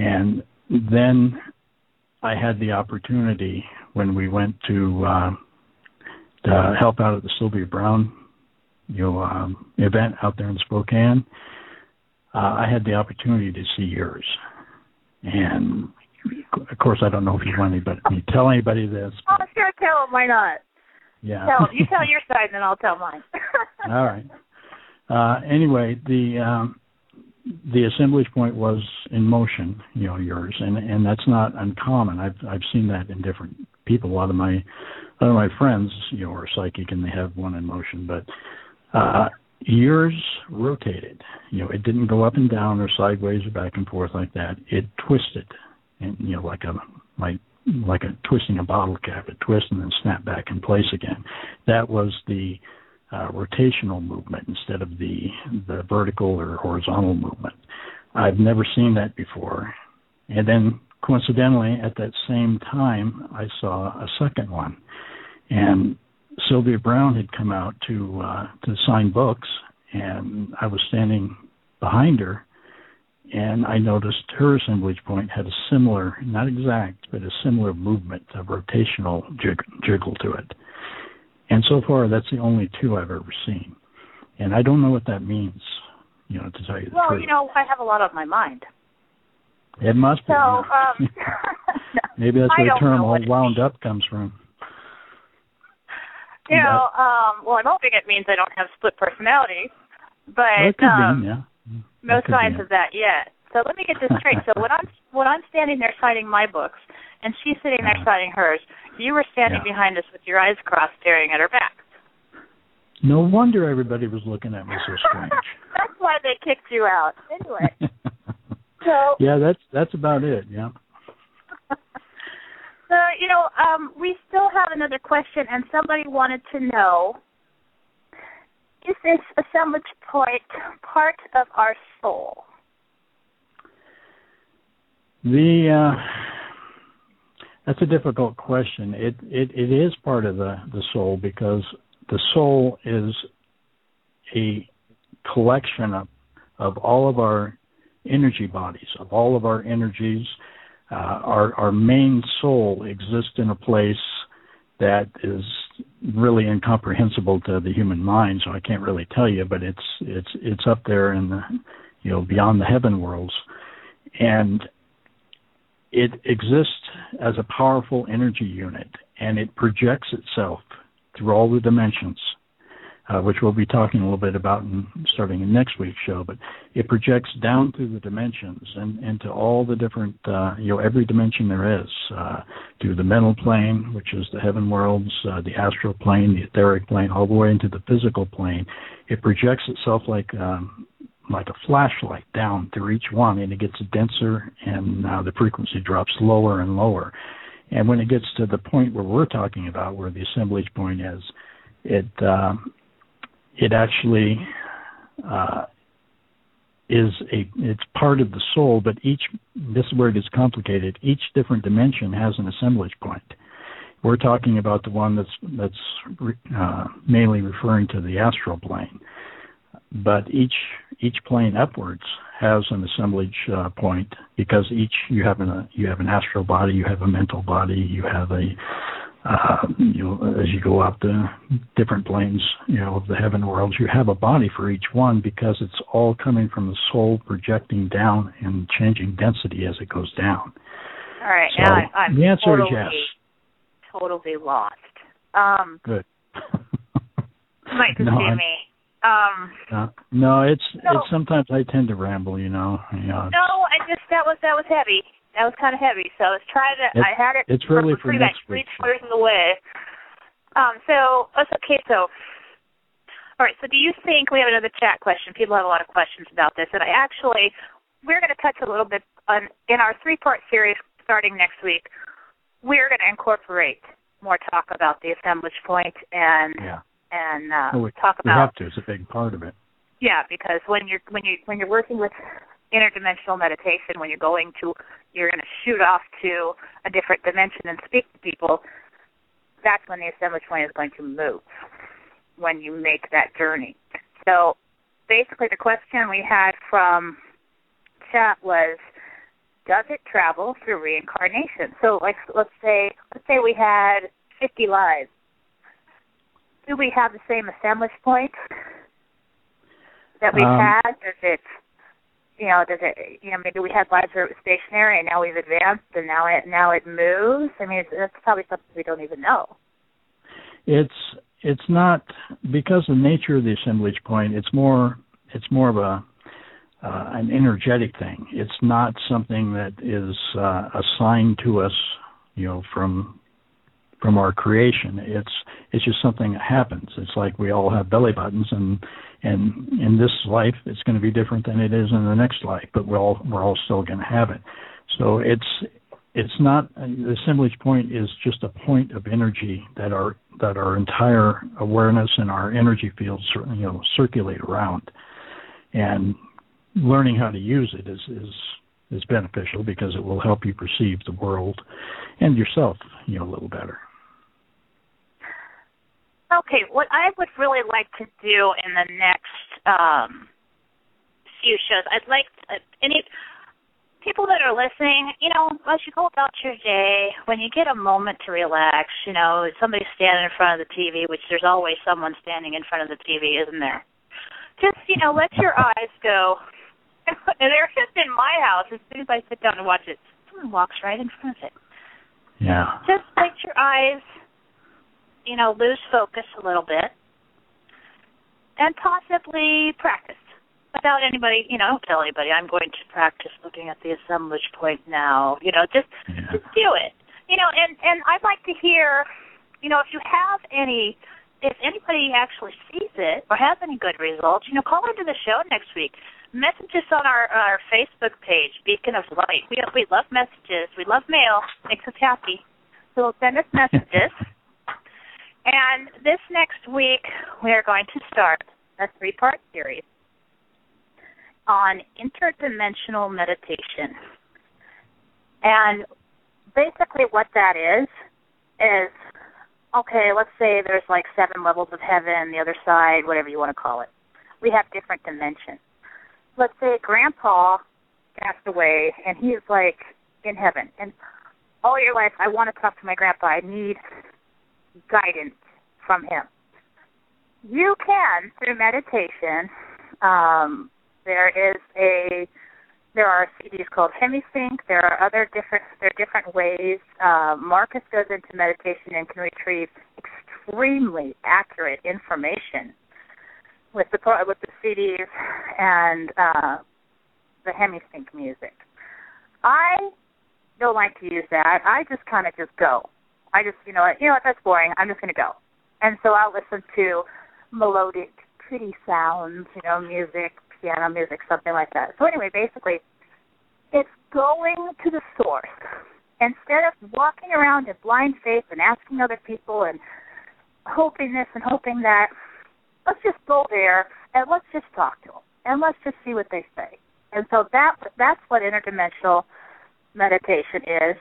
And then I had the opportunity when we went to uh, to help out at the Sylvia Brown you know, um, event out there in Spokane. Uh, I had the opportunity to see yours. And, of course, I don't know if you want anybody, you tell anybody this. Oh, sure, tell them. Why not? Yeah. Tell them. You tell your side, and then I'll tell mine. All right. Uh, anyway, the... Um, The assemblage point was in motion, you know, yours, and, and that's not uncommon. I've I've seen that in different people. A lot of my a lot of my friends, you know, are psychic and they have one in motion, but uh, yours rotated. You know, it didn't go up and down or sideways or back and forth like that. It twisted, and you know, like a like like a twisting a bottle cap. It twists and then snapped back in place again. That was the Uh, rotational movement instead of the the vertical or horizontal movement. I've never seen that before. And then coincidentally, at that same time, I saw a second one. And Sylvia Brown had come out to uh, to sign books, and I was standing behind her, and I noticed her assemblage point had a similar, not exact, but a similar movement, a rotational jig- jiggle to it. And so far, that's the only two I've ever seen. And I don't know what that means, you know, to tell you the well, truth. Well, you know, I have a lot on my mind. It must so, be. So, um, maybe that's where the term all wound up comes from. You but, know, um, well, I'm hoping it means I don't have split personality, but well, it could um, be, yeah. no signs be. of that yet. So let me get this straight. So when I'm, when I'm standing there signing my books, and she's sitting there signing hers, you were standing yeah. behind us with your eyes crossed, staring at her back. No wonder everybody was looking at me so strange. That's why they kicked you out. Anyway. so Yeah, that's that's about it, yeah. So, you know, um, we still have another question, and somebody wanted to know, is this assemblage point part of our soul? The... Uh, That's a difficult question. It, it it is part of the the soul because the soul is a collection of of all of our energy bodies, of all of our energies. Uh, our our main soul exists in a place that is really incomprehensible to the human mind. So I can't really tell you, but it's it's it's up there in the, you know, beyond the heaven worlds, and it exists as a powerful energy unit, and it projects itself through all the dimensions, uh, which we'll be talking a little bit about in, starting in next week's show. But it projects down through the dimensions and into all the different, uh, you know, every dimension there is, uh, through the mental plane, which is the heaven worlds, uh, the astral plane, the etheric plane, all the way into the physical plane. It projects itself like... Um, like a flashlight down through each one, and it gets denser, and uh, the frequency drops lower and lower. And when it gets to the point where we're talking about, where the assemblage point is, it uh, it actually uh, is a it's part of the soul. But each this is where it gets complicated. Each different dimension has an assemblage point. We're talking about the one that's that's re, uh, mainly referring to the astral plane. But each each plane upwards has an assemblage uh, point because each you have an you have an astral body, you have a mental body, you have a uh, you know, as you go up the different planes, you know, of the heaven worlds, you have a body for each one because it's all coming from the soul projecting down and changing density as it goes down. All right, so now I, I'm the answer totally, is yes. totally lost. Um, Good. Might just no, be me. Um, no, no, it's no. it's sometimes I tend to ramble, you know. Yeah. No, I just that was that was heavy. That was kind of heavy. So I was trying to. It, I had it. It's for really for next week. Three quarters away. Um. So that's okay. So. All right, so do you think, we have another chat question, people have a lot of questions about this, and I actually, we're going to touch a little bit on, in our three-part series starting next week, we're going to incorporate more talk about the assemblage point and yeah. and uh, well, we, talk about... We have to, it's a big part of it. Yeah, because when you're, when, you, when you're working with interdimensional meditation, when you're going to, you're going to shoot off to a different dimension and speak to people, that's when the assemblage point is going to move. When you make that journey. So basically the question we had from chat was, does it travel through reincarnation? So like let's say let's say we had fifty lives. Do we have the same assemblage point that we um, had? Does it you know, does it you know, maybe we had lives where it was stationary and now we've advanced and now it now it moves? I mean, it's, that's probably something we don't even know. It's It's not, because of the nature of the assemblage point, it's more it's more of a uh, an energetic thing. It's not something that is uh, assigned to us, you know, from from our creation. It's it's just something that happens. It's like we all have belly buttons, and and in this life it's going to be different than it is in the next life, but we're all we're all still going to have it. So it's It's not, the assemblage point is just a point of energy that our that our entire awareness and our energy fields, you know, circulate around. And learning how to use it is, is is beneficial because it will help you perceive the world and yourself, you know, a little better. Okay, what I would really like to do in the next um, few shows, I'd like to, any. People that are listening, you know, as you go about your day, when you get a moment to relax, you know, somebody's standing in front of the T V, which there's always someone standing in front of the T V, isn't there? Just, you know, let your eyes go. And they're just in my house. As soon as I sit down and watch it, someone walks right in front of it. Yeah. Just let your eyes, you know, lose focus a little bit and possibly practice. Without anybody, you know, don't tell anybody, I'm going to practice looking at the assemblage point now. You know, just yeah. just do it. You know, and, and I'd like to hear, you know, if you have any, if anybody actually sees it or has any good results, you know, call into the show next week. Message us on our, our Facebook page, Beacon of Light. We we love messages. We love mail. Makes us happy. So send us messages. And this next week, we are going to start a three-part series on interdimensional meditation. And basically what that is, is, okay, let's say there's like seven levels of heaven, the other side, whatever you want to call it. We have different dimensions. Let's say Grandpa passed away, and he's like in heaven. And all your life, I want to talk to my grandpa. I need guidance from him. You can, through meditation, um, There is a, there are C Ds called Hemisync. There are other different, there are different ways. Uh, Marcus goes into meditation and can retrieve extremely accurate information with the with the C Ds and uh, the Hemisync music. I don't like to use that. I just kind of just go. I just, you know, you know what, that's boring. I'm just going to go. And so I'll listen to melodic, pretty sounds, you know, music. Piano music, something like that. So anyway, basically, it's going to the source. Instead of walking around in blind faith and asking other people and hoping this and hoping that, let's just go there and let's just talk to them and let's just see what they say. And so that that's what interdimensional meditation is.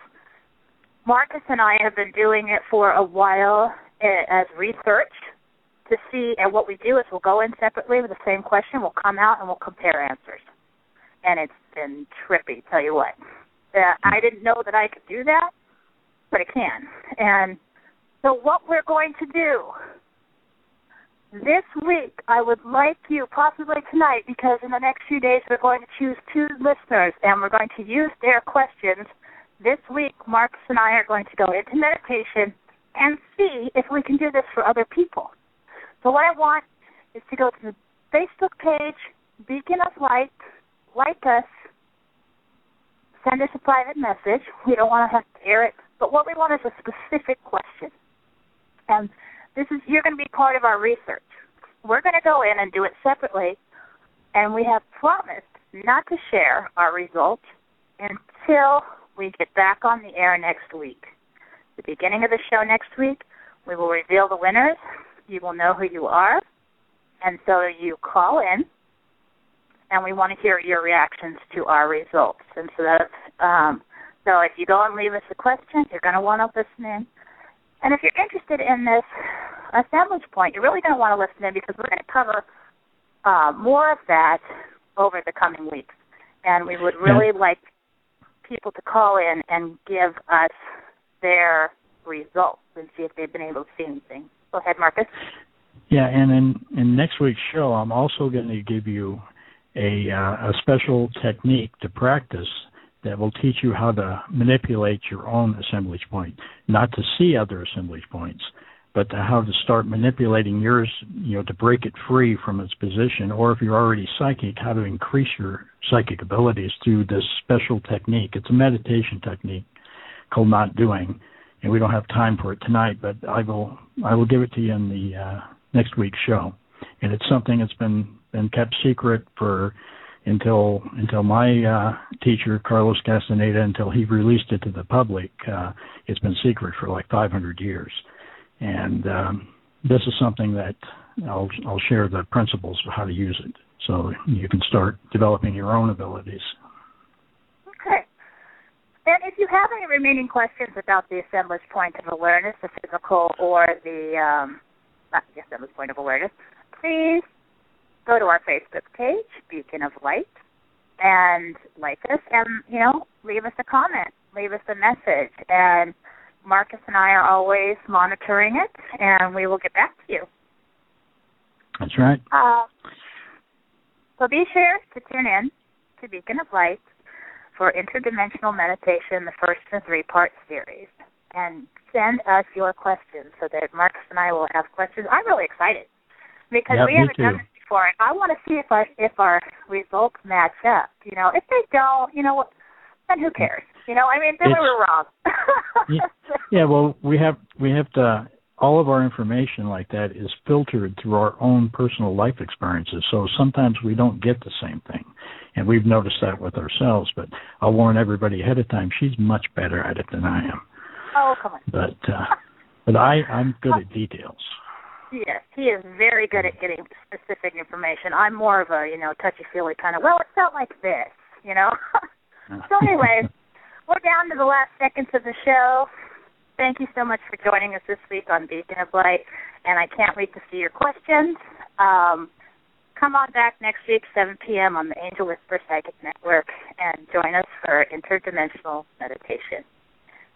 Marcus and I have been doing it for a while as research to see, and what we do is we'll go in separately with the same question, we'll come out, and we'll compare answers. And it's been trippy, tell you what. Uh, I didn't know that I could do that, but I can. And so what we're going to do this week, I would like you, possibly tonight, because in the next few days we're going to choose two listeners, and we're going to use their questions. This week, Marcus and I are going to go into meditation and see if we can do this for other people. So what I want is to go to the Facebook page, Beacon of Light, like us, send us a private message. We don't want to have to air it, but what we want is a specific question. And this is, you're going to be part of our research. We're going to go in and do it separately, and we have promised not to share our results until we get back on the air next week. At the beginning of the show next week, we will reveal the winners. You will know who you are, and so you call in, and we want to hear your reactions to our results. And so that's, um, so if you go and leave us a question, you're going to want to listen in. And if you're interested in this uh, sandwich point, you're really going to want to listen in because we're going to cover uh, more of that over the coming weeks. And we would really yeah. like people to call in and give us their results and see if they've been able to see anything. Go ahead, Marcus. Yeah, and in, in next week's show, I'm also going to give you a, uh, a special technique to practice that will teach you how to manipulate your own assemblage point, not to see other assemblage points, but to how to start manipulating yours, you know, to break it free from its position, or if you're already psychic, how to increase your psychic abilities through this special technique. It's a meditation technique called not doing, and we don't have time for it tonight, but I will I will give it to you in the uh, next week's show. And it's something that's been, been kept secret for Until until my uh, teacher, Carlos Castaneda, until he released it to the public, uh, it's been secret for like five hundred years. And um, this is something that I'll, I'll share the principles of how to use it so you can start developing your own abilities. Okay. And if you have any remaining questions about the assemblage point of awareness, the physical or the, um, not the assemblage point of awareness, please go to our Facebook page, Beacon of Light, and like us, and, you know, leave us a comment, leave us a message, and Marcus and I are always monitoring it, and we will get back to you. That's right. Uh, so be sure to tune in to Beacon of Light for Interdimensional Meditation, the first and three-part series, and send us your questions so that Marcus and I will have questions. I'm really excited because yep, we haven't done this for it. I want to see if our, if our results match up. You know, if they don't, you know, then who cares? You know, I mean, then it's, we were wrong. yeah, yeah, well, we have we have to, all of our information like that is filtered through our own personal life experiences, so sometimes we don't get the same thing, and we've noticed that with ourselves, but I'll warn everybody ahead of time, she's much better at it than I am. Oh, come on. But, uh, but I, I'm good at details. Yes, he is very good at getting specific information. I'm more of a, you know, touchy-feely kind of, well, it felt like this, you know. So anyways, we're down to the last seconds of the show. Thank you so much for joining us this week on Beacon of Light, and I can't wait to see your questions. Um, come on back next week, seven p.m. on the Angel Whisper Psychic Network, and join us for Interdimensional Meditation.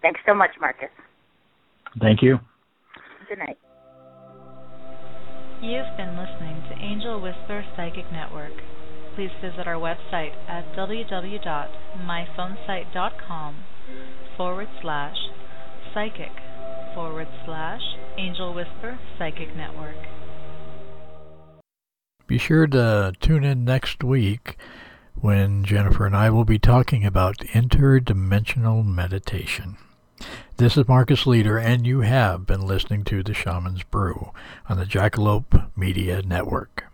Thanks so much, Marcus. Thank you. Good night. You've been listening to Angel Whisper Psychic Network. Please visit our website at www.myphonesite.com forward slash psychic forward slash Angel Whisper Psychic Network. Be sure to tune in next week when Jennifer and I will be talking about interdimensional meditation. This is Marcus Leder, and you have been listening to The Shaman's Brew on the Jackalope Media Network.